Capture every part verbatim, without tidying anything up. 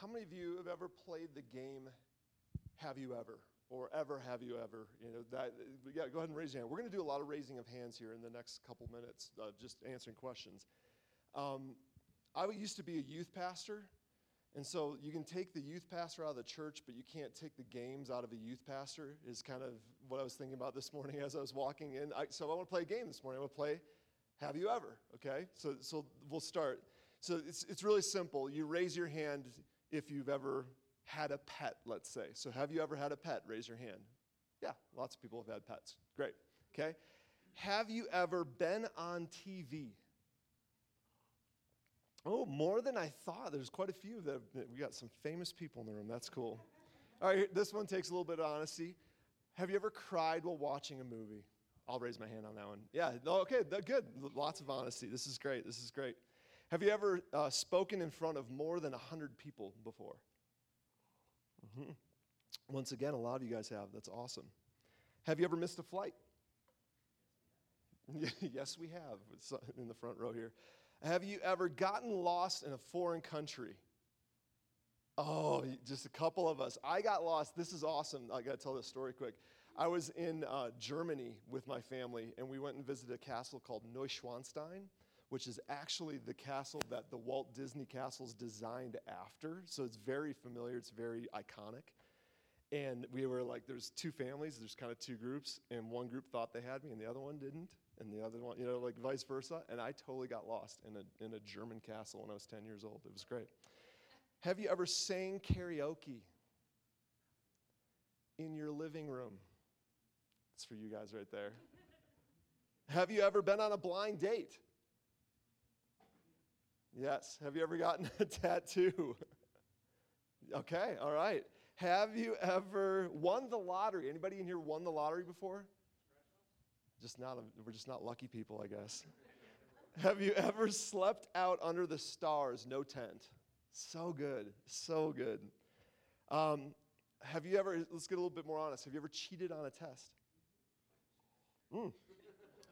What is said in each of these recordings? How many of you have ever played the game, have you ever? Or ever have you ever? You know, that, yeah, go ahead and raise your hand. We're going to do a lot of raising of hands here in the next couple minutes, uh, just answering questions. Um, I used to be a youth pastor, and so you can take the youth pastor out of the church, but you can't take the games out of the youth pastor, is kind of what I was thinking about this morning as I was walking in. I, so I want to play a game this morning. I want to play Have You Ever, okay? So so we'll start. So it's it's really simple. You raise your hand if you've ever had a pet, let's say. So have you ever had a pet? Raise your hand. Yeah, lots of people have had pets. Great, okay? Have you ever been on T V? Oh, more than I thought. There's quite a few that have been, we got some famous people in the room. That's cool. All right, this one takes a little bit of honesty. Have you ever cried while watching a movie? I'll raise my hand on that one. Yeah, okay, good. Lots of honesty. This is great. This is great. Have you ever uh, spoken in front of more than one hundred people before? Mm-hmm. Once again, a lot of you guys have. That's awesome. Have you ever missed a flight? Yes, we have. It's in the front row here. Have you ever gotten lost in a foreign country? Oh, just a couple of us. I got lost. This is awesome. I got to tell this story quick. I was in uh, Germany with my family, and we went and visited a castle called Neuschwanstein, which is actually the castle that the Walt Disney castles designed after. So it's very familiar. It's very iconic. And we were like, there's two families. There's kind of two groups. And one group thought they had me, and the other one didn't. And the other one, you know, like vice versa. And I totally got lost in a in a German castle when I was ten years old. It was great. Have you ever sang karaoke in your living room? That's for you guys right there. Have you ever been on a blind date? Yes. Have you ever gotten a tattoo? Okay, all right. Have you ever won the lottery? Anybody in here won the lottery before? Just not. A, we're just not lucky people, I guess. Have you ever slept out under the stars, no tent? So good, so good. Um, have you ever? Let's get a little bit more honest. Have you ever cheated on a test? Mm.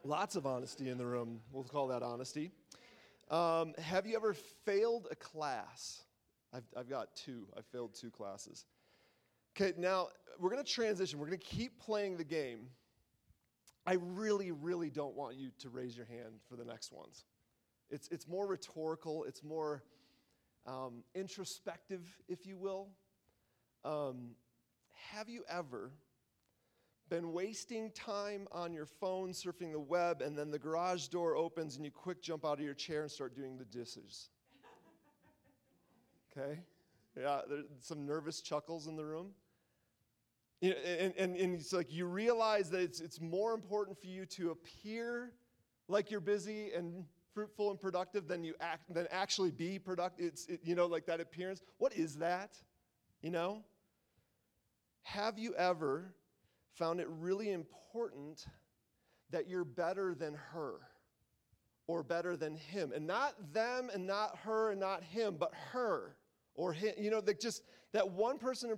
Lots of honesty in the room. We'll call that honesty. Um, have you ever failed a class? I've, I've got two. I failed two classes. Okay, now we're going to transition. We're going to keep playing the game. I really, really don't want you to raise your hand for the next ones. It's it's more rhetorical. It's more um, introspective, if you will. Um, have you ever been wasting time on your phone, surfing the web, and then the garage door opens and you quick jump out of your chair and start doing the dishes? Okay? Yeah, there's some nervous chuckles in the room. You know, and, and, and it's like you realize that it's it's more important for you to appear like you're busy and fruitful and productive than you act than actually be productive. It's it, you know, like that appearance. What is that? You know? Have you ever found it really important that you're better than her or better than him? And not them and not her and not him, but her or him. You know, that just that one person in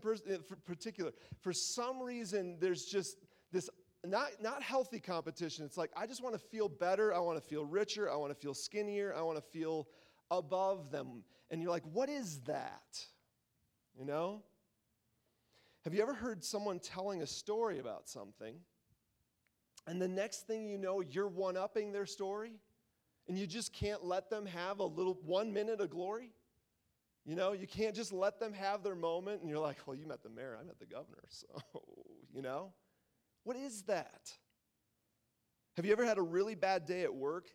particular. For some reason, there's just this not, not healthy competition. It's like, I just want to feel better. I want to feel richer. I want to feel skinnier. I want to feel above them. And you're like, what is that? You know? Have you ever heard someone telling a story about something, and the next thing you know, you're one-upping their story, and you just can't let them have a little one minute of glory? You know, you can't just let them have their moment, and you're like, well, you met the mayor, I met the governor, so, you know? What is that? Have you ever had a really bad day at work,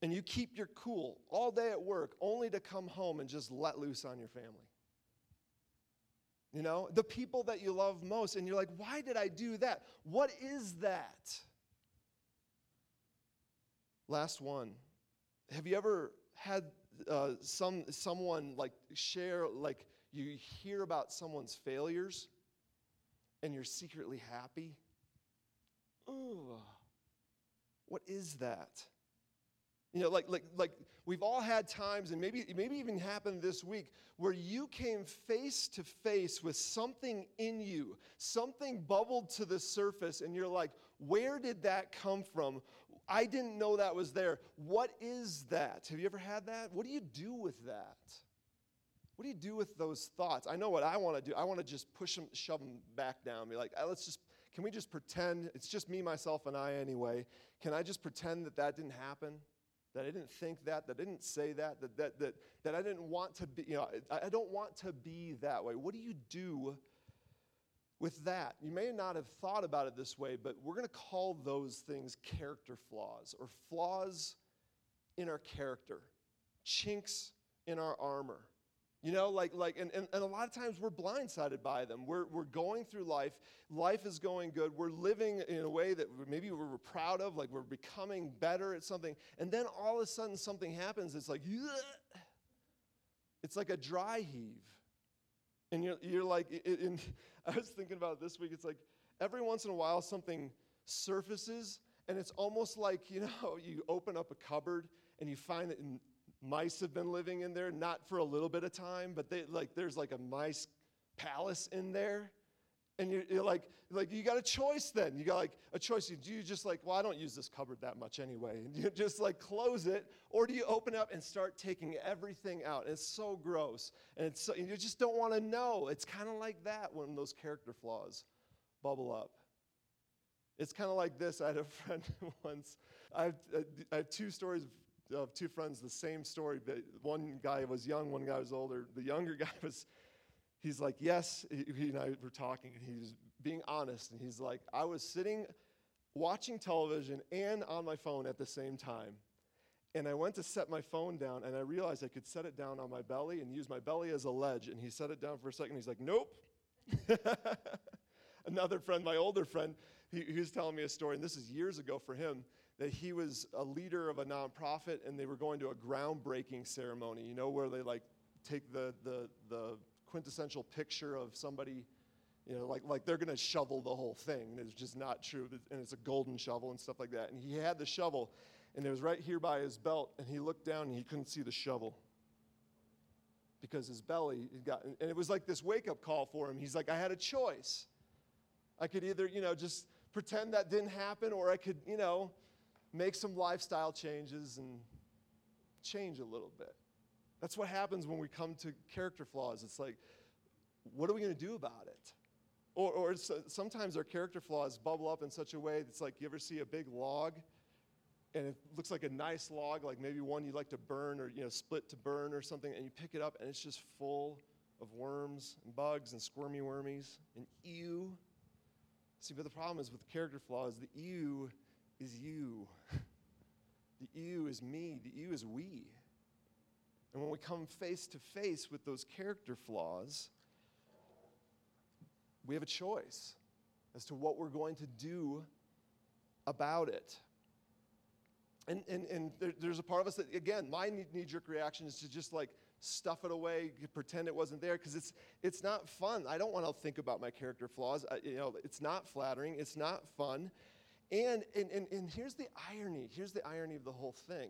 and you keep your cool all day at work, only to come home and just let loose on your family? You know, the people that you love most, and you're like, why did I do that? What is that? Last one. Have you ever had uh, some someone like share, like you hear about someone's failures, and you're secretly happy? Ooh, what is that? You know, like like like we've all had times, and maybe maybe even happened this week, where you came face to face with something in you, something bubbled to the surface, and you're like, where did that come from? I didn't know that was there. What is that? Have you ever had that? What do you do with that? What do you do with those thoughts? I know what I want to do. I want to just push them, shove them back down. Be like, let's just, can we just pretend? It's just me, myself, and I anyway. Can I just pretend that that didn't happen? That I didn't think that, that I didn't say that, that that that that I didn't want to be, you know, I, I don't want to be that way. What do you do with that? You may not have thought about it this way, but we're going to call those things character flaws or flaws in our character, chinks in our armor. You know, like, like, and, and, and a lot of times we're blindsided by them. We're we're going through life. Life is going good. We're living in a way that maybe we're proud of, like we're becoming better at something. And then all of a sudden something happens. It's like, ugh. It's like a dry heave. And you're, you're like, and I was thinking about it this week. It's like every once in a while something surfaces, and it's almost like, you know, you open up a cupboard and you find that in, mice have been living in there, not for a little bit of time, but they like there's like a mice palace in there, and you're, you're like like you got a choice then. You got like a choice. Do you just like, well, I don't use this cupboard that much anyway, and you just like close it, or do you open it up and start taking everything out? And it's so gross, and it's so, and you just don't want to know. It's kind of like that when those character flaws bubble up. It's kind of like this. I had a friend once. I have, I have two stories. Of two friends, the same story, but one guy was young, one guy was older. The younger guy was, he's like, yes, he, he and I were talking, and he was being honest, and he's like, I was sitting, watching television and on my phone at the same time, and I went to set my phone down, and I realized I could set it down on my belly and use my belly as a ledge, and he set it down for a second, he's like, nope. Another friend, my older friend, he, he was telling me a story, and this is years ago for him, that he was a leader of a nonprofit, and they were going to a groundbreaking ceremony, you know, where they like take the the, the quintessential picture of somebody, you know, like like they're going to shovel the whole thing, and it's just not true, and it's a golden shovel and stuff like that. And he had the shovel, and it was right here by his belt, and he looked down, and he couldn't see the shovel because his belly had gotten, and it was like this wake-up call for him. He's like, I had a choice. I could either, you know, just pretend that didn't happen, or I could, you know, make some lifestyle changes and change a little bit. That's what happens when we come to character flaws. It's like, what are we going to do about it? Or, or it's, uh, sometimes our character flaws bubble up in such a way that's like, you ever see a big log, and it looks like a nice log, like maybe one you like to burn or, you know, split to burn or something, and you pick it up, and it's just full of worms and bugs and squirmy wormies and ew. See, but the problem is with character flaws, the ew is you. The you is me. The you is we. And when we come face to face with those character flaws, we have a choice as to what we're going to do about it. And and, and there, there's a part of us that, again, my knee-jerk reaction is to just like stuff it away, pretend it wasn't there, because it's it's not fun. I don't want to think about my character flaws. I, you know, it's not flattering. It's not fun. And, and and and here's the irony. Here's the irony of the whole thing.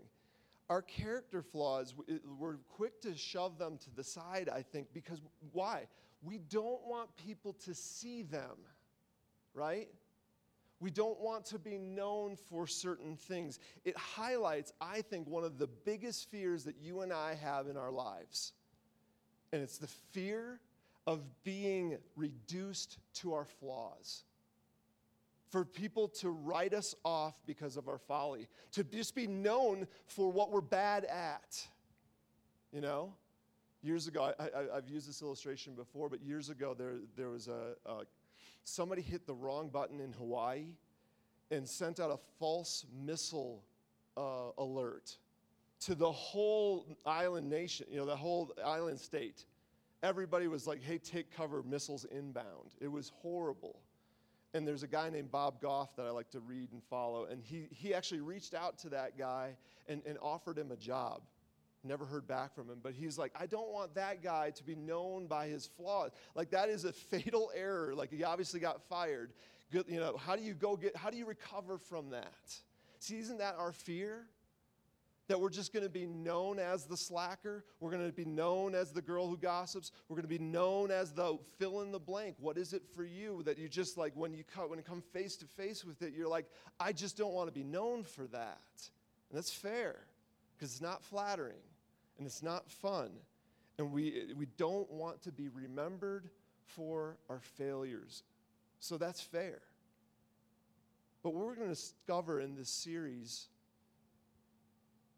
Our character flaws, we're quick to shove them to the side, I think, because why? We don't want people to see them, right? We don't want to be known for certain things. It highlights, I think, one of the biggest fears that you and I have in our lives. And it's the fear of being reduced to our flaws. For people to write us off because of our folly, to just be known for what we're bad at. You know, years ago, I, I, I've used this illustration before, but years ago, there there was a, a, somebody hit the wrong button in Hawaii and sent out a false missile uh, alert to the whole island nation, you know, the whole island state. Everybody was like, hey, take cover, missiles inbound. It was horrible. And there's a guy named Bob Goff that I like to read and follow, and he he actually reached out to that guy and, and offered him a job. Never heard back from him, but he's like, I don't want that guy to be known by his flaws. Like, that is a fatal error. Like, he obviously got fired. Good, you know, how do you go get, how do you recover from that? See, isn't that our fear? That we're just going to be known as the slacker. We're going to be known as the girl who gossips. We're going to be known as the fill in the blank. What is it for you that you just like, when you come, when you come face to face with it, you're like, I just don't want to be known for that. And that's fair, because it's not flattering and it's not fun. And we, we don't want to be remembered for our failures. So that's fair. But what we're going to discover in this series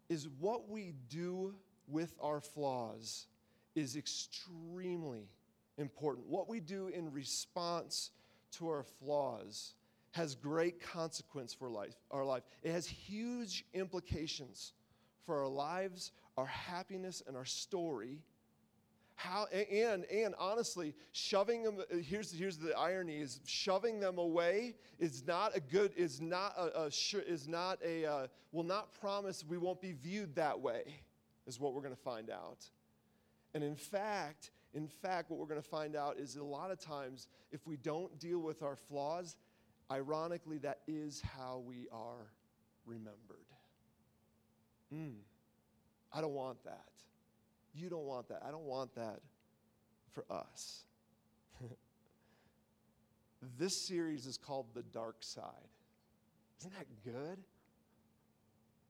is what we do with our flaws is extremely important. What we do in response to our flaws has great consequence for life, our life. It has huge implications for our lives, our happiness, and our story. How and and honestly, shoving them here's here's the irony is shoving them away is not a good is not a, a is not a uh, will not promise we won't be viewed that way is what we're going to find out. And in fact, in fact, what we're going to find out is a lot of times if we don't deal with our flaws, ironically, that is how we are remembered. Mm, I don't want that. You don't want that. I don't want that for us. This series is called The Dark Side. Isn't that good?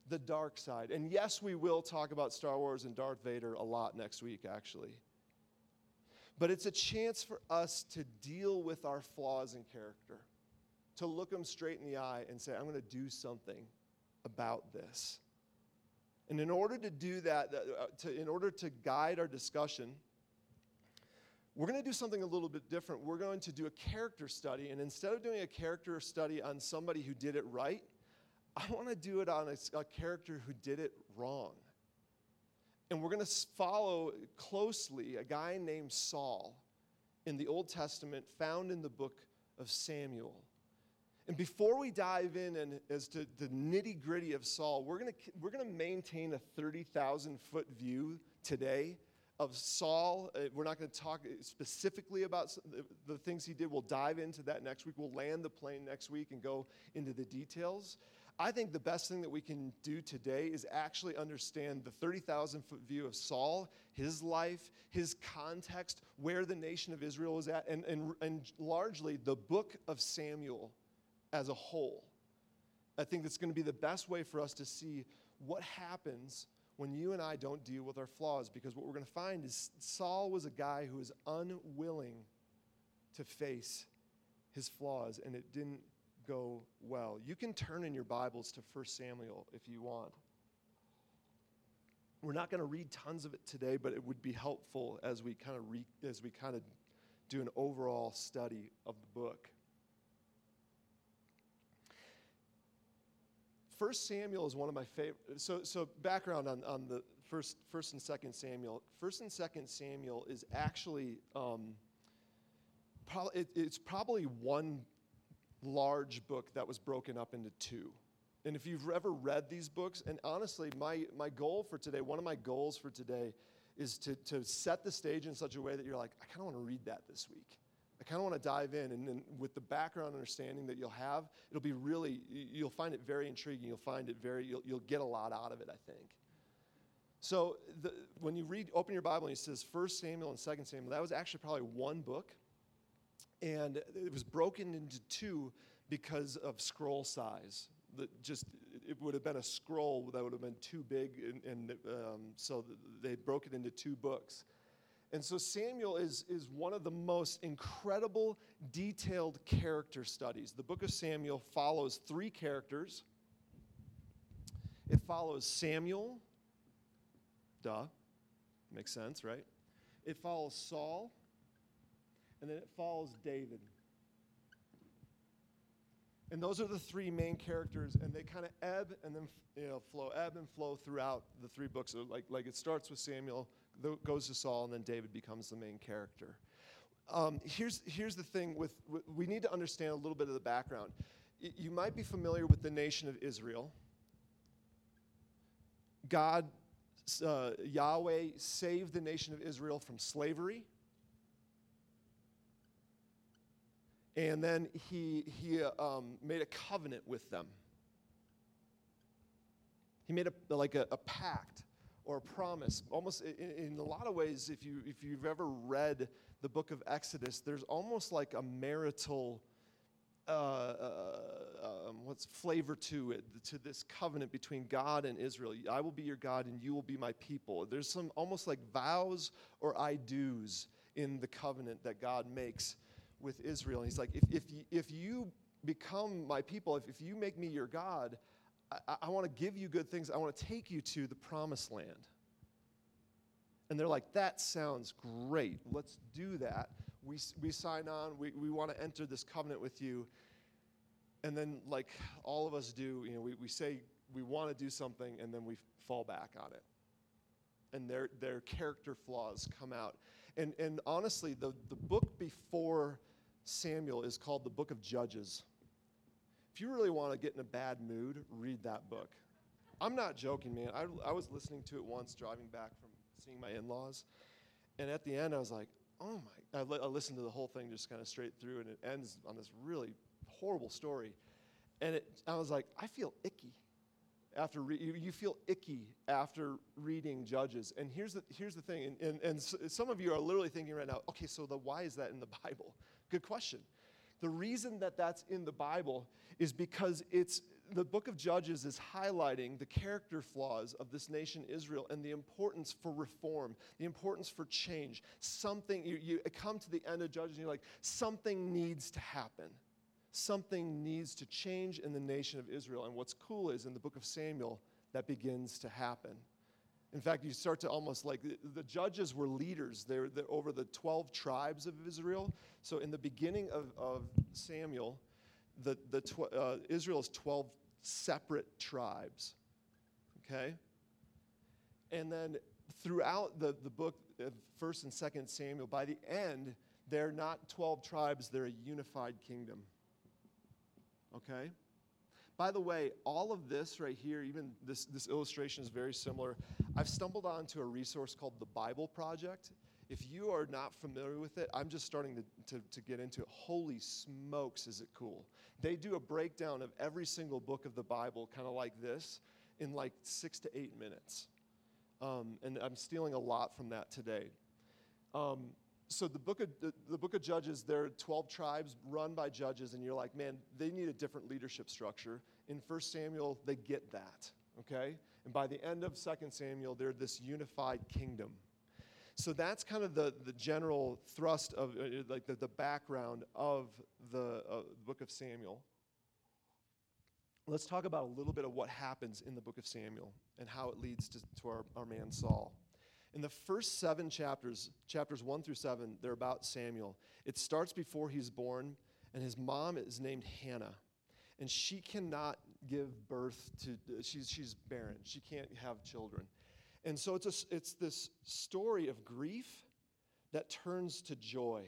The Dark Side. And yes, we will talk about Star Wars and Darth Vader a lot next week, actually. But it's a chance for us to deal with our flaws in character, to look them straight in the eye and say, I'm going to do something about this. And in order to do that, to, in order to guide our discussion, we're going to do something a little bit different. We're going to do a character study, and instead of doing a character study on somebody who did it right, I want to do it on a, a character who did it wrong. And we're going to follow closely a guy named Saul in the Old Testament found in the book of Samuel. And before we dive in and as to the nitty-gritty of Saul, we're going to we're going to maintain a thirty thousand foot view today of Saul. We're not going to talk specifically about the things he did. We'll dive into that next week. We'll land the plane next week and go into the details. I think the best thing that we can do today is actually understand the thirty thousand foot view of Saul, his life, his context, where the nation of Israel is at, and, and, and largely the book of Samuel as a whole. I think that's going to be the best way for us to see what happens when you and I don't deal with our flaws, because what we're going to find is Saul was a guy who was unwilling to face his flaws, and it didn't go well. You can turn in your Bibles to First Samuel if you want. We're not going to read tons of it today, but it would be helpful as we kind of re- as we kind of do an overall study of the book. First Samuel is one of my favorite. So, so background on, on the first, first and second Samuel. First and second Samuel is actually, um, pro- it, it's probably one large book that was broken up into two. And if you've ever read these books, and honestly, my my goal for today, one of my goals for today, is to to set the stage in such a way that you're like, I kind of want to read that this week. I kind of want to dive in, and then with the background understanding that you'll have, it'll be really, you'll find it very intriguing. You'll find it very, you'll, you'll get a lot out of it, I think. So the, when you read, open your Bible, and it says First Samuel and Second Samuel, that was actually probably one book, and it was broken into two because of scroll size. The, just, it would have been a scroll that would have been too big, and, and um, so they broke it into two books. And so Samuel is, is one of the most incredible, detailed character studies. The book of Samuel follows three characters. It follows Samuel. Duh. Makes sense, right? It follows Saul. And then it follows David. And those are the three main characters, and they kind of ebb and then you know flow, ebb and flow throughout the three books. So like, like it starts with Samuel, goes to Saul, and then David becomes the main character. Um, here's here's the thing with, with we need to understand a little bit of the background. Y- you might be familiar with the nation of Israel. God, uh, Yahweh, saved the nation of Israel from slavery. And then he he uh, um, made a covenant with them. He made a like a, a pact or a promise. Almost in, in a lot of ways, if you if you've ever read the book of Exodus, there's almost like a marital uh, uh, um, what's flavor to it, to this covenant between God and Israel. I will be your God and you will be my people. There's some almost like vows or I do's in the covenant that God makes with Israel. And he's like, if if you, if you become my people, if, if you make me your God, I, I want to give you good things. I want to take you to the promised land. And they're like, that sounds great. Let's do that. We we sign on. We, we want to enter this covenant with you. And then, like all of us do, you know, we, we say we want to do something, and then we fall back on it. And their their character flaws come out. And and honestly, the, the book before Samuel is called the Book of Judges. If you really want to get in a bad mood, read that book. I'm not joking, man. I I was listening to it once driving back from seeing my in-laws, and at the end I was like, oh my, I, li- I listened to the whole thing just kind of straight through, and it ends on this really horrible story, and it, I was like, I feel icky after, re- you feel icky after reading Judges, and here's the here's the thing, and, and, and so, some of you are literally thinking right now, okay, so the why is that in the Bible? Good question. The reason that that's in the Bible is because it's the book of Judges is highlighting the character flaws of this nation Israel and the importance for reform, the importance for change. Something, you, you come to the end of Judges and you're like, something needs to happen. Something needs to change in the nation of Israel. And what's cool is in the book of Samuel, that begins to happen. In fact, you start to almost like, the, the judges were leaders. They were they're over the twelve tribes of Israel. So in the beginning of, of Samuel, the, the tw- uh, Israel's twelve separate tribes, okay? And then throughout the, the book of First and Second Samuel, by the end, they're not twelve tribes, they're a unified kingdom, okay? By the way, all of this right here, even this, this illustration is very similar. I've stumbled onto a resource called the Bible Project. If you are not familiar with it, I'm just starting to, to, to get into it. Holy smokes, is it cool. They do a breakdown of every single book of the Bible, kind of like this, in like six to eight minutes. Um, and I'm stealing a lot from that today. Um, So the book of the, the book of Judges, there are twelve tribes run by judges, and you're like, man, they need a different leadership structure. In First Samuel, they get that, okay? And by the end of Second Samuel, they're this unified kingdom. So that's kind of the, the general thrust of, uh, like, the, the background of the uh, book of Samuel. Let's talk about a little bit of what happens in the book of Samuel and how it leads to, to our, our man Saul. In the first seven chapters, chapters one through seven, they're about Samuel. It starts before he's born, and his mom is named Hannah. And she cannot give birth to, she's, she's barren. She can't have children. And so it's, a, it's this story of grief that turns to joy.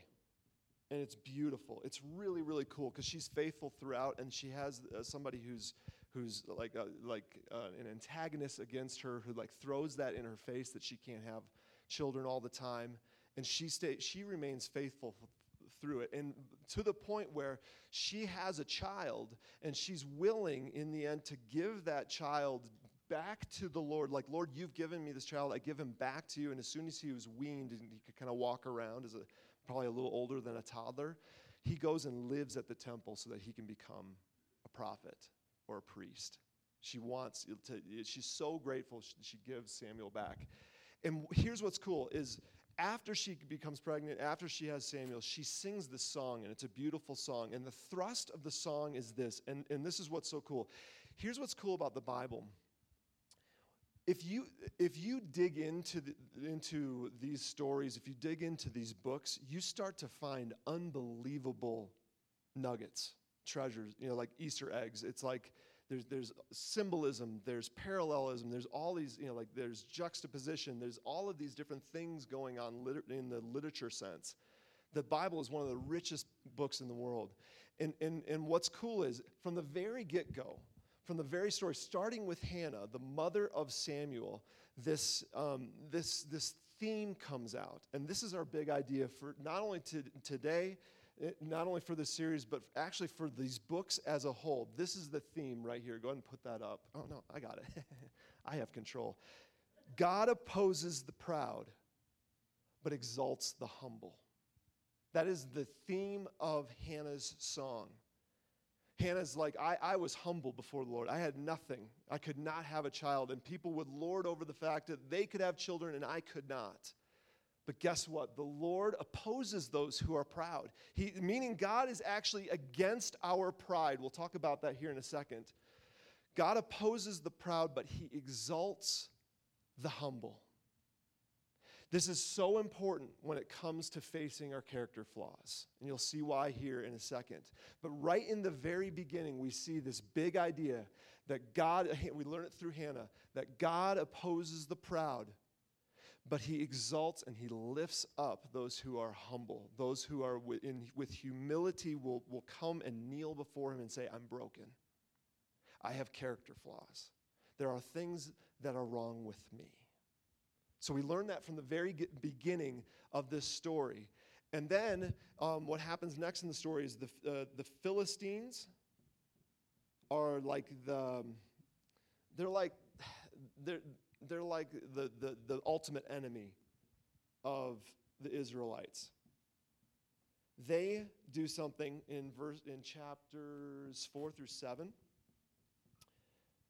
And it's beautiful. It's really, really cool because she's faithful throughout, and she has uh, somebody who's who's like a, like uh, an antagonist against her, who like throws that in her face that she can't have children all the time, and she stay she remains faithful f- through it, and to the point where she has a child, and she's willing in the end to give that child back to the Lord. Like, Lord, you've given me this child. I give him back to you. And as soon as he was weaned and he could kind of walk around as a probably a little older than a toddler, he goes and lives at the temple so that he can become a prophet or a priest. She wants to, she's so grateful she gives Samuel back. And here's what's cool is after she becomes pregnant, after she has Samuel, she sings this song, and it's a beautiful song. And the thrust of the song is this, and, and this is what's so cool. Here's what's cool about the Bible. If you if you dig into the, into these stories, if you dig into these books, you start to find unbelievable nuggets, treasures, you know, like Easter eggs. It's like there's there's symbolism, there's parallelism, there's all these, you know, like there's juxtaposition, there's all of these different things going on liter- in the literature sense. The Bible is one of the richest books in the world, and and and what's cool is from the very get-go. From the very story, starting with Hannah, the mother of Samuel, this um, this this theme comes out, and this is our big idea for not only to, today, not only for this series, but actually for these books as a whole. This is the theme right here. Go ahead and put that up. Oh no, I got it. I have control. God opposes the proud, but exalts the humble. That is the theme of Hannah's song. Hannah's like, I, I was humble before the Lord. I had nothing. I could not have a child. And people would lord over the fact that they could have children and I could not. But guess what? The Lord opposes those who are proud. He, meaning God is actually against our pride. We'll talk about that here in a second. God opposes the proud, but he exalts the humble. This is so important when it comes to facing our character flaws. And you'll see why here in a second. But right in the very beginning, we see this big idea that God, we learn it through Hannah, that God opposes the proud, but he exalts and he lifts up those who are humble. Those who are with, in, with humility will, will come and kneel before him and say, I'm broken. I have character flaws. There are things that are wrong with me. So we learn that from the very beginning of this story. And then um, what happens next in the story is the, uh, the Philistines are like the, they're like, they're, they're like the, the, the ultimate enemy of the Israelites. They do something in verse in chapters four through seven.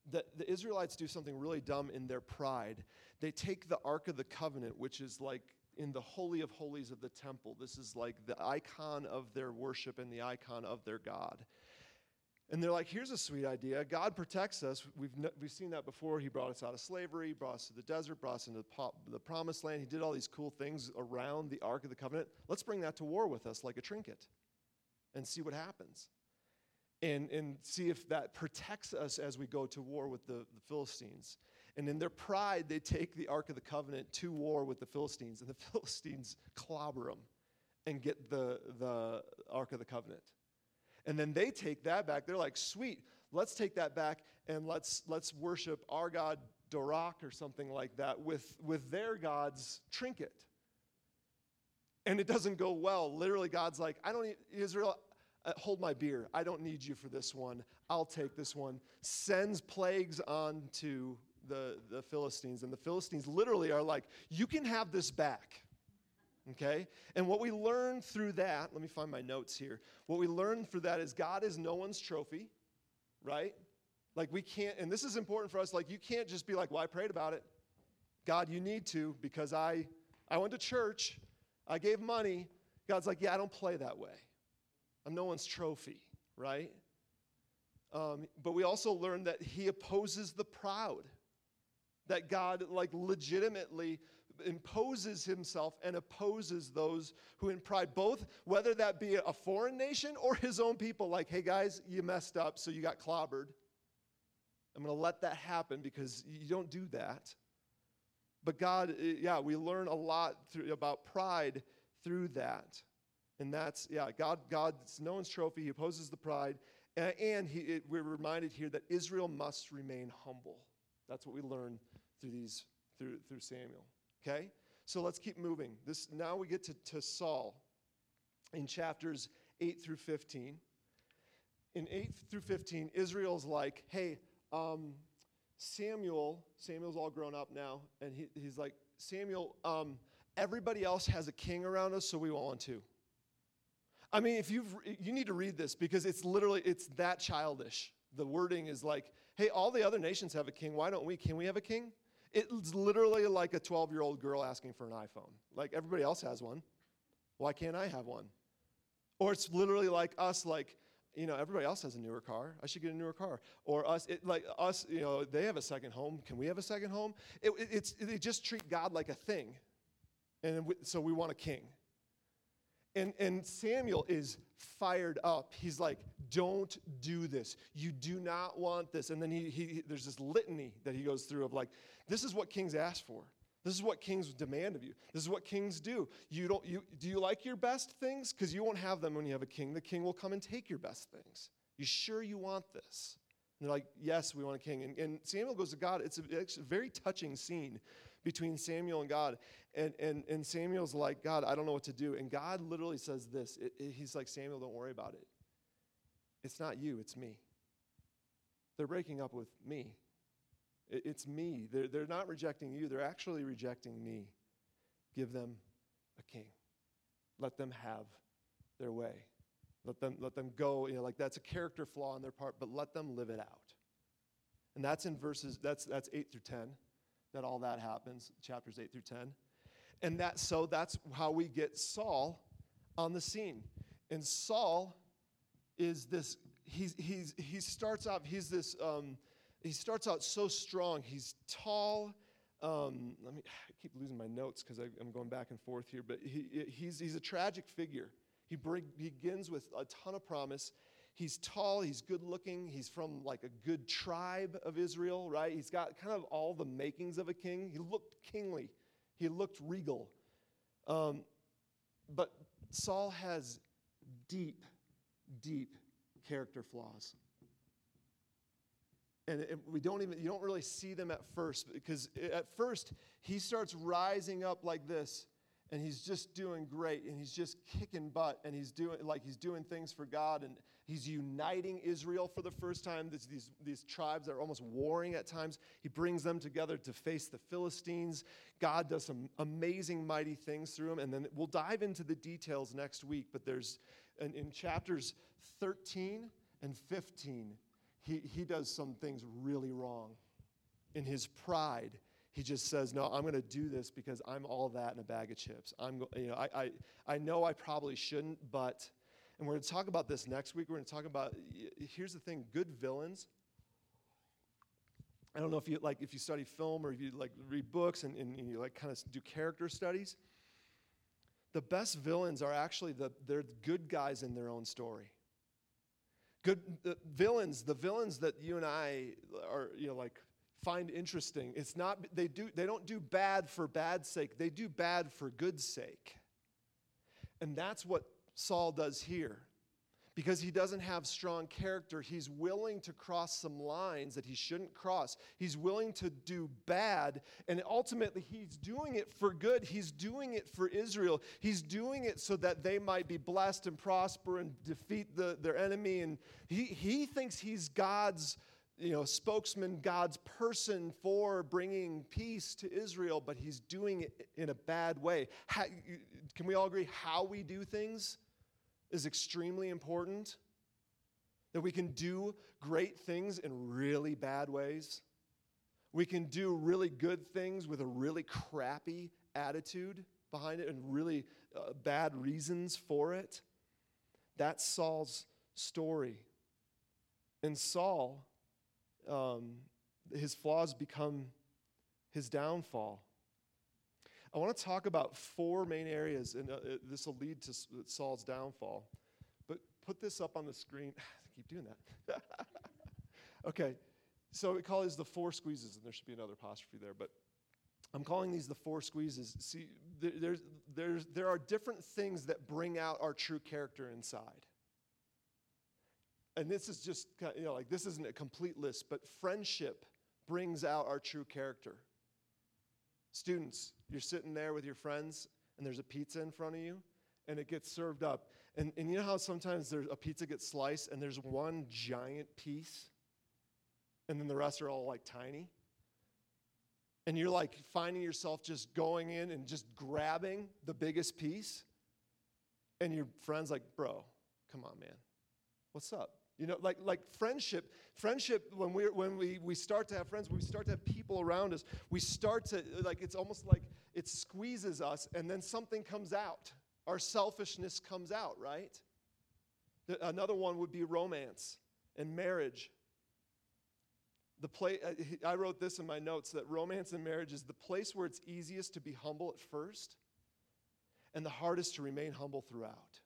The, the Israelites do something really dumb in their pride. They take the Ark of the Covenant, which is like in the Holy of Holies of the temple. This is like the icon of their worship and the icon of their God. And they're like, here's a sweet idea. God protects us. We've we've seen that before. He brought us out of slavery, brought us to the desert, brought us into the promised land. He did all these cool things around the Ark of the Covenant. Let's bring that to war with us like a trinket and see what happens. And, and see if that protects us as we go to war with the, the Philistines. And in their pride, they take the Ark of the Covenant to war with the Philistines. And the Philistines clobber them and get the, the Ark of the Covenant. And then they take that back. They're like, sweet, let's take that back and let's let's worship our god Dorak or something like that with, with their god's trinket. And it doesn't go well. Literally, God's like, I don't need Israel... Uh, hold my beer. I don't need you for this one. I'll take this one. Sends plagues on to the, the Philistines. And the Philistines literally are like, you can have this back. Okay? And what we learn through that, let me find my notes here. What we learn through that is God is no one's trophy, right? Like we can't, and this is important for us, like you can't just be like, well, I prayed about it. God, you need to because I, I went to church. I gave money. God's like, yeah, I don't play that way. I'm no one's trophy, right? Um, but we also learn that he opposes the proud, that God like legitimately imposes himself and opposes those who in pride, both whether that be a foreign nation or his own people, like, hey guys, you messed up, so you got clobbered. I'm going to let that happen because you don't do that. But God, yeah, we learn a lot through, about pride through that. And that's, yeah, God, God's no one's trophy. He opposes the pride. And, and he, it, we're reminded here that Israel must remain humble. That's what we learn through these, through through Samuel. Okay? So let's keep moving. This now we get to, to Saul in chapters eight through fifteen. In eight through fifteen, Israel's like, hey, um, Samuel, Samuel's all grown up now. And he, he's like, Samuel, um, everybody else has a king around us, so we want one too. I mean, if you've, you need to read this because it's literally, it's that childish. The wording is like, hey, all the other nations have a king. Why don't we? Can we have a king? It's literally like a twelve-year-old girl asking for an iPhone. Like, everybody else has one. Why can't I have one? Or it's literally like us, like, you know, everybody else has a newer car. I should get a newer car. Or us, it, like us, you know, they have a second home. Can we have a second home? It, it, it's, they just treat God like a thing. And we, so we want a king. And, and Samuel is fired up. He's like, don't do this. You do not want this. And then he, he there's this litany that he goes through of like, this is what kings ask for. This is what kings demand of you. This is what kings do. You don't you do you like your best things? Because you won't have them when you have a king. The king will come and take your best things. You sure you want this? And they're like, yes, we want a king. And, and Samuel goes to God. It's a, it's a very touching scene between Samuel and God. And, and, and Samuel's like, God, I don't know what to do. And God literally says this. It, it, he's like, Samuel, don't worry about it. It's not you. It's me. They're breaking up with me. It, it's me. They're, they're not rejecting you. They're actually rejecting me. Give them a king. Let them have their way. Let them, let them go, you know, like that's a character flaw on their part, but let them live it out. And that's in verses, that's that's eight through ten, that all that happens, chapters eight through ten. And that so that's how we get Saul on the scene. And Saul is this, he's, he's, he starts out, he's this, um, he starts out so strong. He's tall. Um, let me, I keep losing my notes because I'm going back and forth here, but he, he's, he's a tragic figure. He bring, begins with a ton of promise. He's tall, he's good looking, he's from like a good tribe of Israel, right? He's got kind of all the makings of a king. He looked kingly, he looked regal. Um, but Saul has deep, deep character flaws. And it, we don't even, you don't really see them at first, because at first he starts rising up like this. And he's just doing great, and he's just kicking butt, and he's doing like he's doing things for God, and he's uniting Israel for the first time. These, these, these tribes that are almost warring at times. He brings them together to face the Philistines. God does some amazing, mighty things through him, and then we'll dive into the details next week. But there's in, in chapters thirteen and fifteen, he he does some things really wrong in his pride. He just says, no, I'm going to do this because I'm all that in a bag of chips. I'm, you know, I, I, I know I probably shouldn't, but, and we're going to talk about this next week. We're going to talk about, here's the thing, good villains. I don't know if you, like, if you study film or if you, like, read books and, and, and you, like, kind of do character studies. The best villains are actually the, they're good guys in their own story. Good the villains, the villains that you and I are, you know, like, find interesting. It's not they do they don't do bad for bad's sake. They do bad for good's sake. And that's what Saul does here. Because he doesn't have strong character, he's willing to cross some lines that he shouldn't cross. He's willing to do bad, and ultimately he's doing it for good. He's doing it for Israel. He's doing it so that they might be blessed and prosper and defeat the, their enemy. And he he thinks he's God's You know, spokesman, God's person for bringing peace to Israel, but he's doing it in a bad way. How, can we all agree how we do things is extremely important? That we can do great things in really bad ways. We can do really good things with a really crappy attitude behind it and really uh, bad reasons for it. That's Saul's story. And Saul... Um, his flaws become his downfall. I want to talk about four main areas, and uh, this will lead to Saul's downfall. But put this up on the screen. I keep doing that. Okay, so we call these the four squeezes, and there should be another apostrophe there, but I'm calling these the four squeezes. See, there, there's, there's, there are different things that bring out our true character inside. And this is just, you know, like this isn't a complete list, but friendship brings out our true character. Students, you're sitting there with your friends, and there's a pizza in front of you, and it gets served up. And, and you know how sometimes there's a pizza gets sliced, and there's one giant piece, and then the rest are all like tiny? And you're like finding yourself just going in and just grabbing the biggest piece, and your friend's like, bro, come on, man, what's up? You know, like like friendship, friendship, when we when we, we start to have friends, when we start to have people around us, we start to, like, it's almost like it squeezes us, and then something comes out. Our selfishness comes out, right? The, another one would be romance and marriage. The play, I, I wrote this in my notes, that romance and marriage is the place where it's easiest to be humble at first and the hardest to remain humble throughout.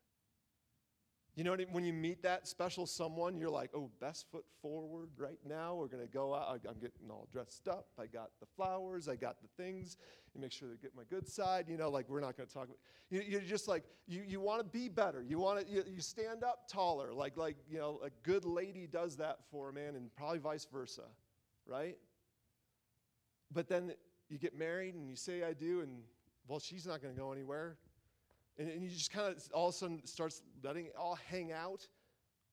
You know what I mean? When you meet that special someone, you're like, oh, best foot forward right now. We're going to go out. I'm getting all dressed up. I got the flowers. I got the things. You make sure they get my good side. You know, like we're not going to talk about you, You're just like, you, you want to be better. You want to, you, you stand up taller. Like, like, you know, a good lady does that for a man and probably vice versa, right? But then you get married and you say I do and, well, she's not going to go anywhere. And you just kind of all of a sudden starts letting it all hang out,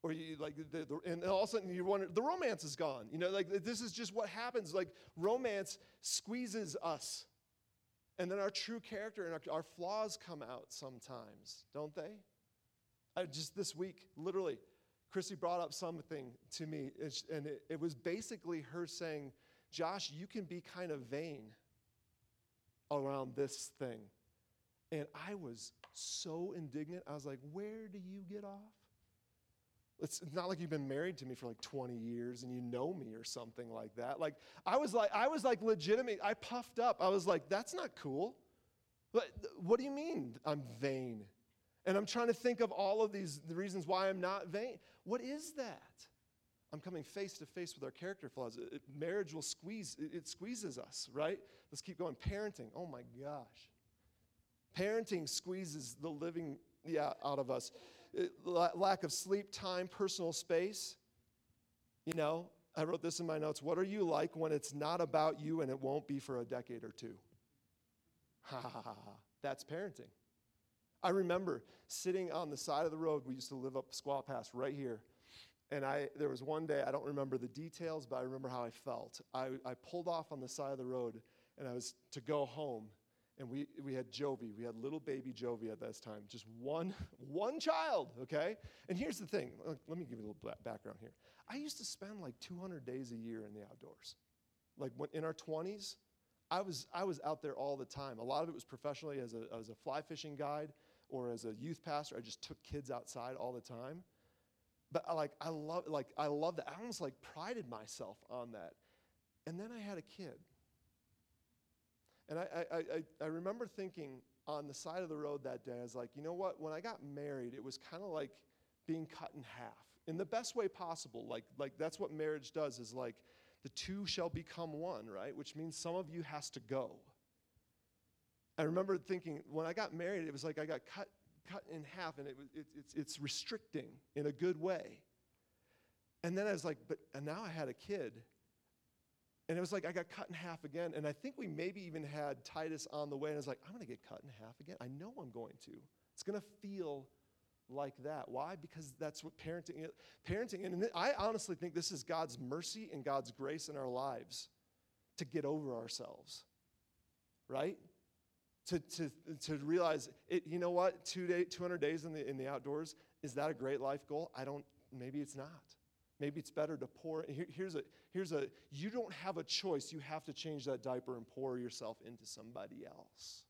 or you like, the, the, and all of a sudden you wonder the romance is gone. You know, like this is just what happens. Like romance squeezes us, and then our true character and our, our flaws come out sometimes, don't they? I just this week, literally, Chrissy brought up something to me, and it, it was basically her saying, Josh, you can be kind of vain around this thing. And I was so indignant. I was like, where do you get off? It's not like you've been married to me for like twenty years and you know me or something like that. Like I was like, I was like legitimate. I puffed up. I was like, that's not cool. But what do you mean I'm vain? And I'm trying to think of all of these the reasons why I'm not vain. What is that? I'm coming face to face with our character flaws. It, marriage will squeeze. It, it squeezes us, right? Let's keep going. Parenting. Oh my gosh. Parenting squeezes the living yeah out of us. It, la- lack of sleep, time, personal space. You know, I wrote this in my notes. What are you like when it's not about you and it won't be for a decade or two? Ha ha ha ha. That's parenting. I remember sitting on the side of the road. We used to live up Squaw Pass right here. And I there was one day, I don't remember the details, but I remember how I felt. I, I pulled off on the side of the road, and I was to go home. And we we had Jovi. We had little baby Jovi at this time. Just one one child, okay? And here's the thing. Let me give you a little background here. I used to spend like two hundred days a year in the outdoors. Like when, in our twenties, I was I was out there all the time. A lot of it was professionally as a as a fly fishing guide or as a youth pastor. I just took kids outside all the time. But I like I love like I love that. I almost like prided myself on that. And then I had a kid. And I, I I I remember thinking on the side of the road that day, I was like, you know what? When I got married, it was kind of like being cut in half in the best way possible. Like like that's what marriage does, is like the two shall become one, right? Which means some of you has to go. I remember thinking when I got married, it was like I got cut cut in half, and it was it, it's it's restricting in a good way. And then I was like, but and now I had a kid. And it was like I got cut in half again, and I think we maybe even had Titus on the way, and I was like, I'm going to get cut in half again. I know I'm going to. It's going to feel like that. Why? Because that's what parenting is. Parenting, and I honestly think this is God's mercy and God's grace in our lives to get over ourselves, right? To to to realize, it, you know what, two day, two hundred days in the in the outdoors, is that a great life goal? I don't, maybe it's not. Maybe it's better to pour. Here, here's a, here's a, you don't have a choice. You have to change that diaper and pour yourself into somebody else.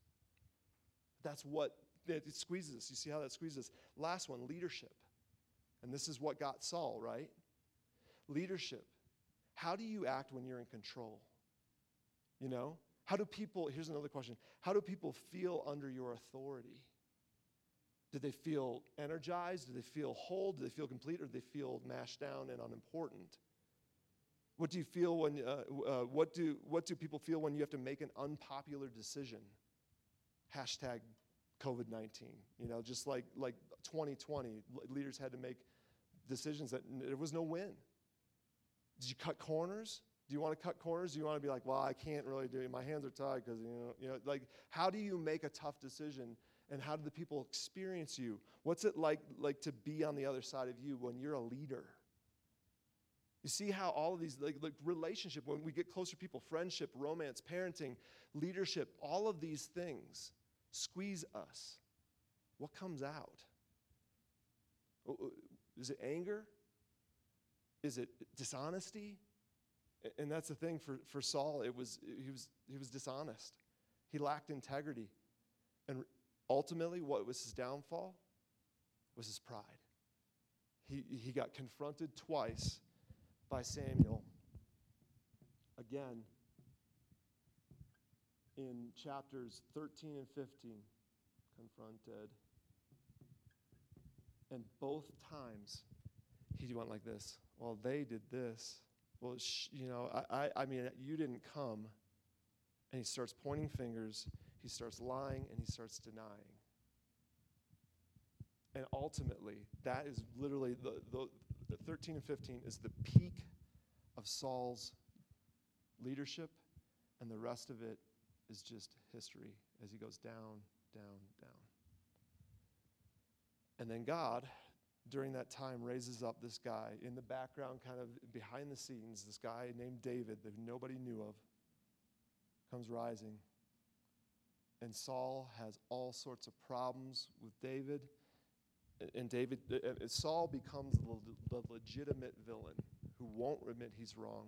That's what, it, it squeezes us. You see how that squeezes us? Last one, leadership. And this is what got Saul, right? Leadership. How do you act when you're in control? You know? How do people, here's another question. How do people feel under your authority? Do they feel energized? Do they feel whole? Do they feel complete? Or do they feel mashed down and unimportant? What do you feel when? Uh, uh, what do what do people feel when you have to make an unpopular decision? Hashtag COVID nineteen. You know, just like like twenty twenty, leaders had to make decisions that there was no win. Did you cut corners? Do you want to cut corners? Do you want to be like, well, I can't really do it. My hands are tied because you know, you know, like, how do you make a tough decision? And how do the people experience you? What's it like, like to be on the other side of you when you're a leader? You see how all of these, like, like relationship, when we get closer to people, friendship, romance, parenting, leadership, all of these things squeeze us. What comes out? Is it anger? Is it dishonesty? And that's the thing for, for Saul. It was he was he was dishonest. He lacked integrity. And ultimately, what was his downfall was his pride. He he got confronted twice by Samuel. Again, in chapters thirteen and fifteen, confronted. And both times, he went like this. Well, they did this. Well, sh- you know, I, I I mean, you didn't come. And he starts pointing fingers. He starts lying, and he starts denying. And ultimately, that is literally, the, the, the thirteen and fifteen is the peak of Saul's leadership, and the rest of it is just history as he goes down, down, down. And then God, during that time, raises up this guy in the background, kind of behind the scenes, this guy named David that nobody knew of, comes rising. And Saul has all sorts of problems with David. And David, and Saul becomes the legitimate villain who won't admit he's wrong,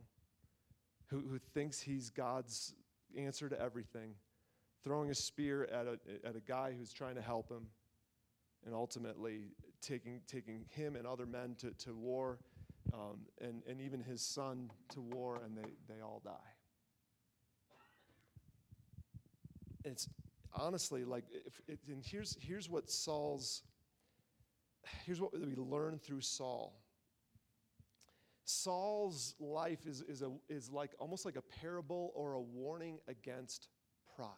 who, who thinks he's God's answer to everything, throwing a spear at a at a guy who's trying to help him, and ultimately taking taking him and other men to, to war, um, and, and even his son to war, and they, they all die. It's honestly like, if it, and here's here's what Saul's, here's what we learn through Saul. Saul's life is is a is like almost like a parable or a warning against pride.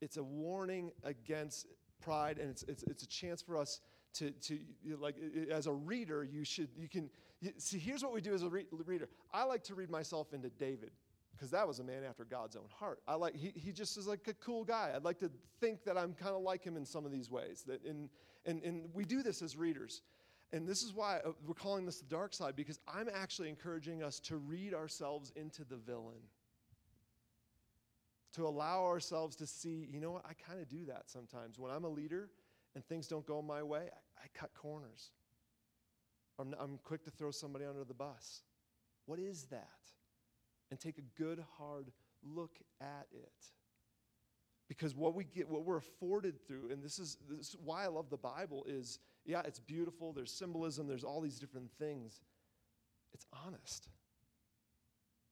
It's a warning against pride, and it's it's it's a chance for us to to like as a reader you should you can see. Here's what we do as a re- reader. I like to read myself into David, because that was a man after God's own heart. I like he he just is like a cool guy. I'd like to think that I'm kind of like him in some of these ways. That in and and we do this as readers. And this is why we're calling this the dark side, because I'm actually encouraging us to read ourselves into the villain, to allow ourselves to see, you know what, I kind of do that sometimes. When I'm a leader and things don't go my way, I, I cut corners. I'm, I'm quick to throw somebody under the bus. What is that? And take a good, hard look at it. Because what we get, what we're afforded through, and this is, this is why I love the Bible, is, yeah, it's beautiful, there's symbolism, there's all these different things. It's honest.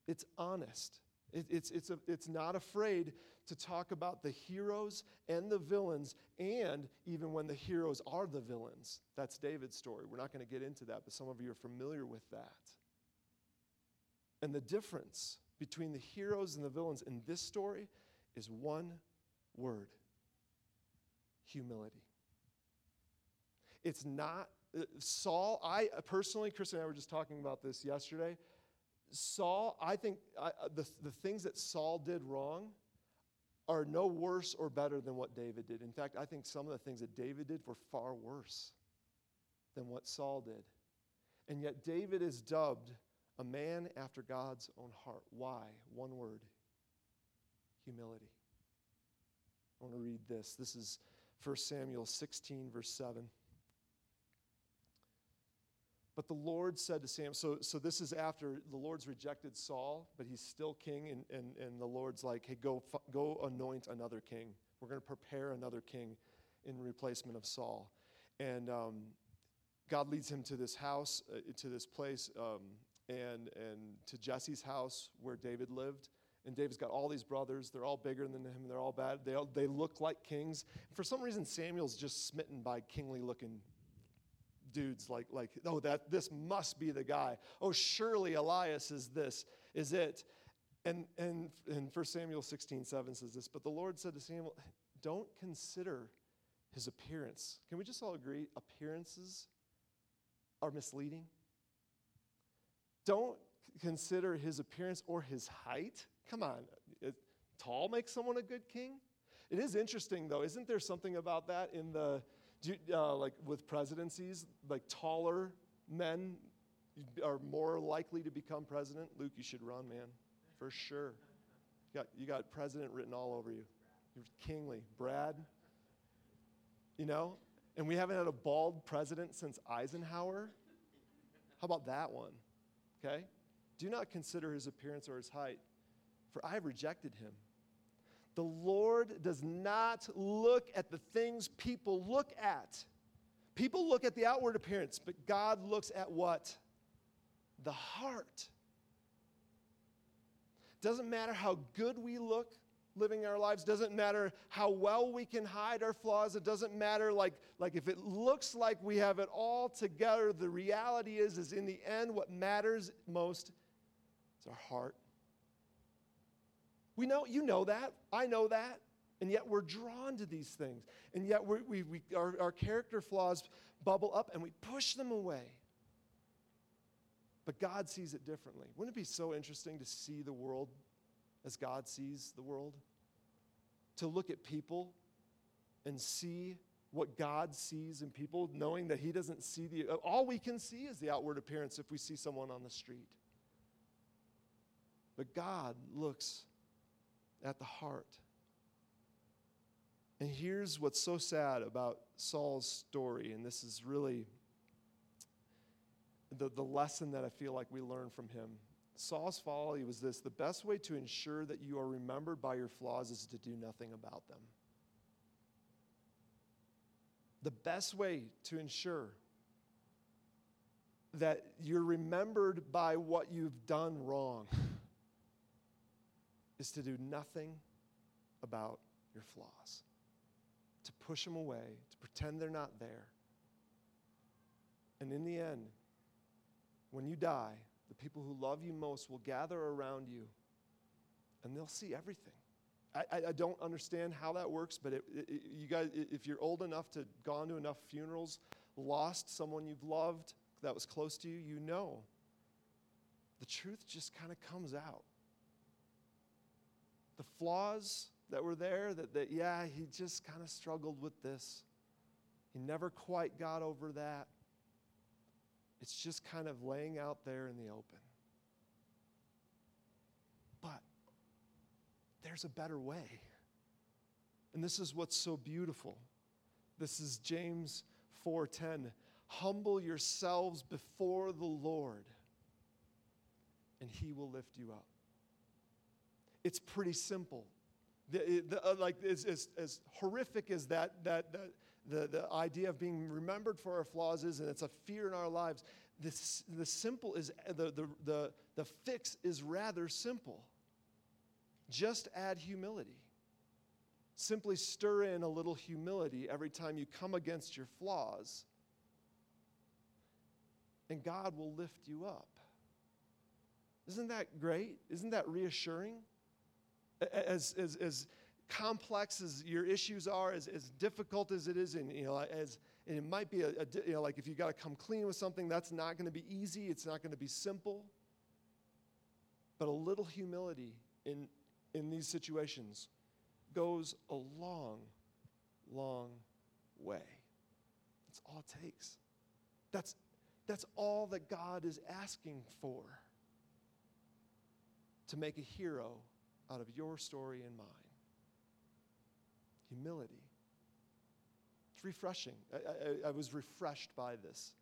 It's honest. It, it's, it's, a, it's not afraid to talk about the heroes and the villains, and even when the heroes are the villains. That's David's story. We're not going to get into that, but some of you are familiar with that. And the difference between the heroes and the villains in this story is one word: humility. It's not, uh, Saul, I personally, Chrissy and I were just talking about this yesterday. Saul, I think I, the, the things that Saul did wrong are no worse or better than what David did. In fact, I think some of the things that David did were far worse than what Saul did. And yet David is dubbed a man after God's own heart. Why? One word: humility. I want to read this. This is First Samuel sixteen, verse seven. But the Lord said to Samuel, so, so this is after the Lord's rejected Saul, but he's still king, and, and, and the Lord's like, hey, go, go anoint another king. We're going to prepare another king in replacement of Saul. And um, God leads him to this house, uh, to this place, um, and, and to Jesse's house where David lived. And David's got all these brothers. They're all bigger than him. They're all bad. They all, they look like kings. For some reason, Samuel's just smitten by kingly-looking dudes. Like, like oh, that this must be the guy. Oh, surely Elias is this, is it. And, and, and First Samuel sixteen, seven says this, but the Lord said to Samuel, don't consider his appearance. Can we just all agree appearances are misleading? Don't consider his appearance or his height. Come on, it, tall makes someone a good king? It is interesting, though. Isn't there something about that in the, do you, uh, like with presidencies, like taller men are more likely to become president? Luke, you should run, man, for sure. You got, you got president written all over you. You're kingly. Brad, you know? And we haven't had a bald president since Eisenhower. How about that one, okay? Do not consider his appearance or his height, for I have rejected him. The Lord does not look at the things people look at. People look at the outward appearance, but God looks at what? The heart. Doesn't matter how good we look living our lives. Doesn't matter how well we can hide our flaws. It doesn't matter, like, like if it looks like we have it all together. The reality is, is in the end, what matters most is our heart. We know, you know that, I know that, and yet we're drawn to these things, and yet we're, we, we, our, our character flaws bubble up, and we push them away. But God sees it differently. Wouldn't it be so interesting to see the world as God sees the world? To look at people and see what God sees in people, knowing that he doesn't see the, all we can see is the outward appearance if we see someone on the street. But God looks at the heart. And here's what's so sad about Saul's story, and this is really the, the lesson that I feel like we learn from him. Saul's folly was this: the best way to ensure that you are remembered by your flaws is to do nothing about them. The best way to ensure that you're remembered by what you've done wrong is to do nothing about your flaws, to push them away, to pretend they're not there. And in the end, when you die, the people who love you most will gather around you, and they'll see everything. I, I, I don't understand how that works, but it, it, you guys, if you're old enough to gone to enough funerals, lost someone you've loved that was close to you, you know the truth just kind of comes out. The flaws that were there, that, that yeah, he just kind of struggled with this. He never quite got over that. It's just kind of laying out there in the open. But there's a better way. And this is what's so beautiful. This is James four ten. Humble yourselves before the Lord, and he will lift you up. It's pretty simple. The, the, uh, like as, as, as horrific as that, that, that the, the idea of being remembered for our flaws is, and it's a fear in our lives, this, the simple is the, the, the, the fix is rather simple. Just add humility. Simply stir in a little humility every time you come against your flaws, and God will lift you up. Isn't that great? Isn't that reassuring? As, as, as complex as your issues are, as, as difficult as it is, and you know, as and it might be a, a you know, like if you got to come clean with something, that's not going to be easy. It's not going to be simple. But a little humility in in these situations goes a long, long way. That's all it takes. That's that's all that God is asking for, to make a hero out of your story and mine. Humility. It's refreshing. I, I, I was refreshed by this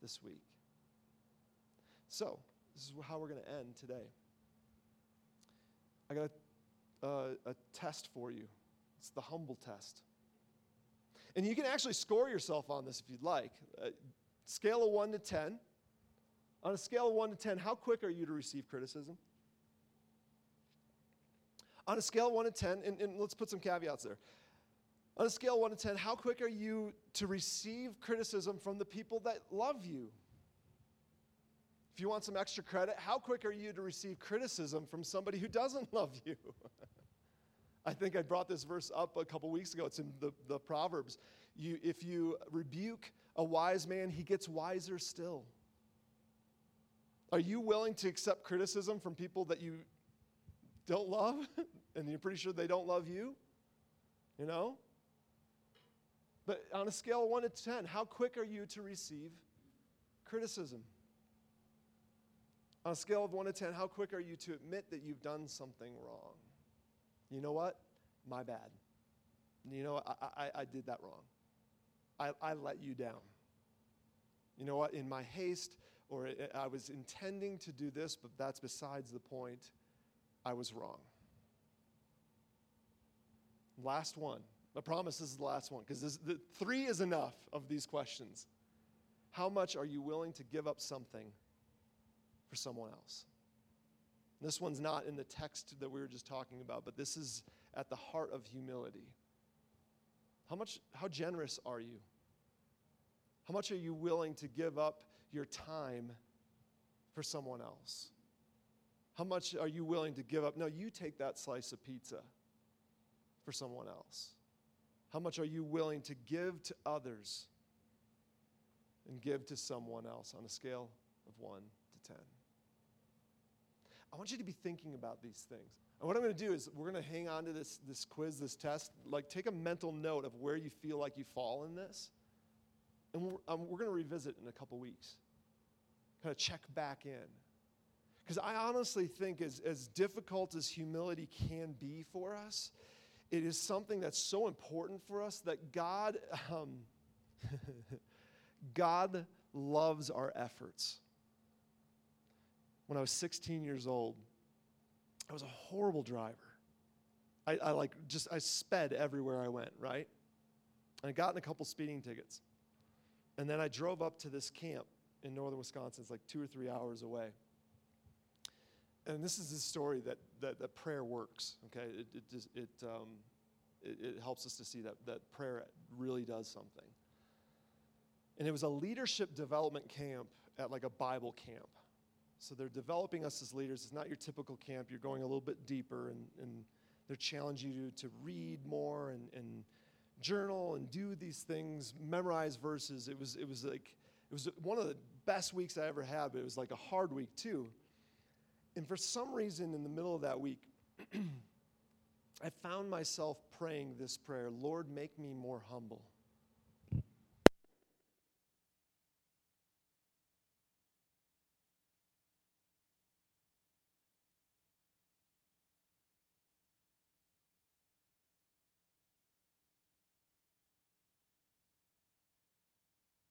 this week. So, this is how we're going to end today. I got a, uh, a test for you. It's the humble test. And you can actually score yourself on this if you'd like. Uh, scale of one to ten. On a scale of one to ten, how quick are you to receive criticism? On a scale of one to ten, and, and let's put some caveats there. On a scale of one to ten, how quick are you to receive criticism from the people that love you? If you want some extra credit, how quick are you to receive criticism from somebody who doesn't love you? I think I brought this verse up a couple weeks ago. It's in the, the Proverbs. You, if you rebuke a wise man, he gets wiser still. Are you willing to accept criticism from people that you don't love, and you're pretty sure they don't love you, you know? But on a scale of one to ten, how quick are you to receive criticism? On a scale of one to ten, how quick are you to admit that you've done something wrong? You know what? My bad. You know, I, I, I did that wrong. I, I let you down. You know what? In my haste, or I was intending to do this, but that's besides the point. I was wrong. Last one. I promise this is the last one, because the three is enough of these questions. How much are you willing to give up something for someone else? This one's not in the text that we were just talking about, but this is at the heart of humility. How much? How generous are you? How much are you willing to give up your time for someone else? How much are you willing to give up? No, you take that slice of pizza for someone else. How much are you willing to give to others and give to someone else on a scale of one to ten? I want you to be thinking about these things. And what I'm going to do is we're going to hang on to this, this quiz, this test. Like, take a mental note of where you feel like you fall in this. And we're, um, we're going to revisit in a couple weeks. Kind of check back in. Because I honestly think as, as difficult as humility can be for us, It is something that's so important for us that God, um, God loves our efforts. When I was sixteen years old, I was a horrible driver. I, I like just I sped everywhere I went, right? And I got in a couple speeding tickets. And then I drove up to this camp in northern Wisconsin. It's like two or three hours away. And this is the story that that, that prayer works. Okay, it it just, it, um, it it helps us to see that that prayer really does something. And it was a leadership development camp at like a Bible camp. So they're developing us as leaders. It's not your typical camp. You're going a little bit deeper, and, and they're challenging you to, to read more and, and journal and do these things, memorize verses. It was it was like it was one of the best weeks I ever had, but it was like a hard week too. And for some reason, in the middle of that week, I found myself praying this prayer: Lord, make me more humble.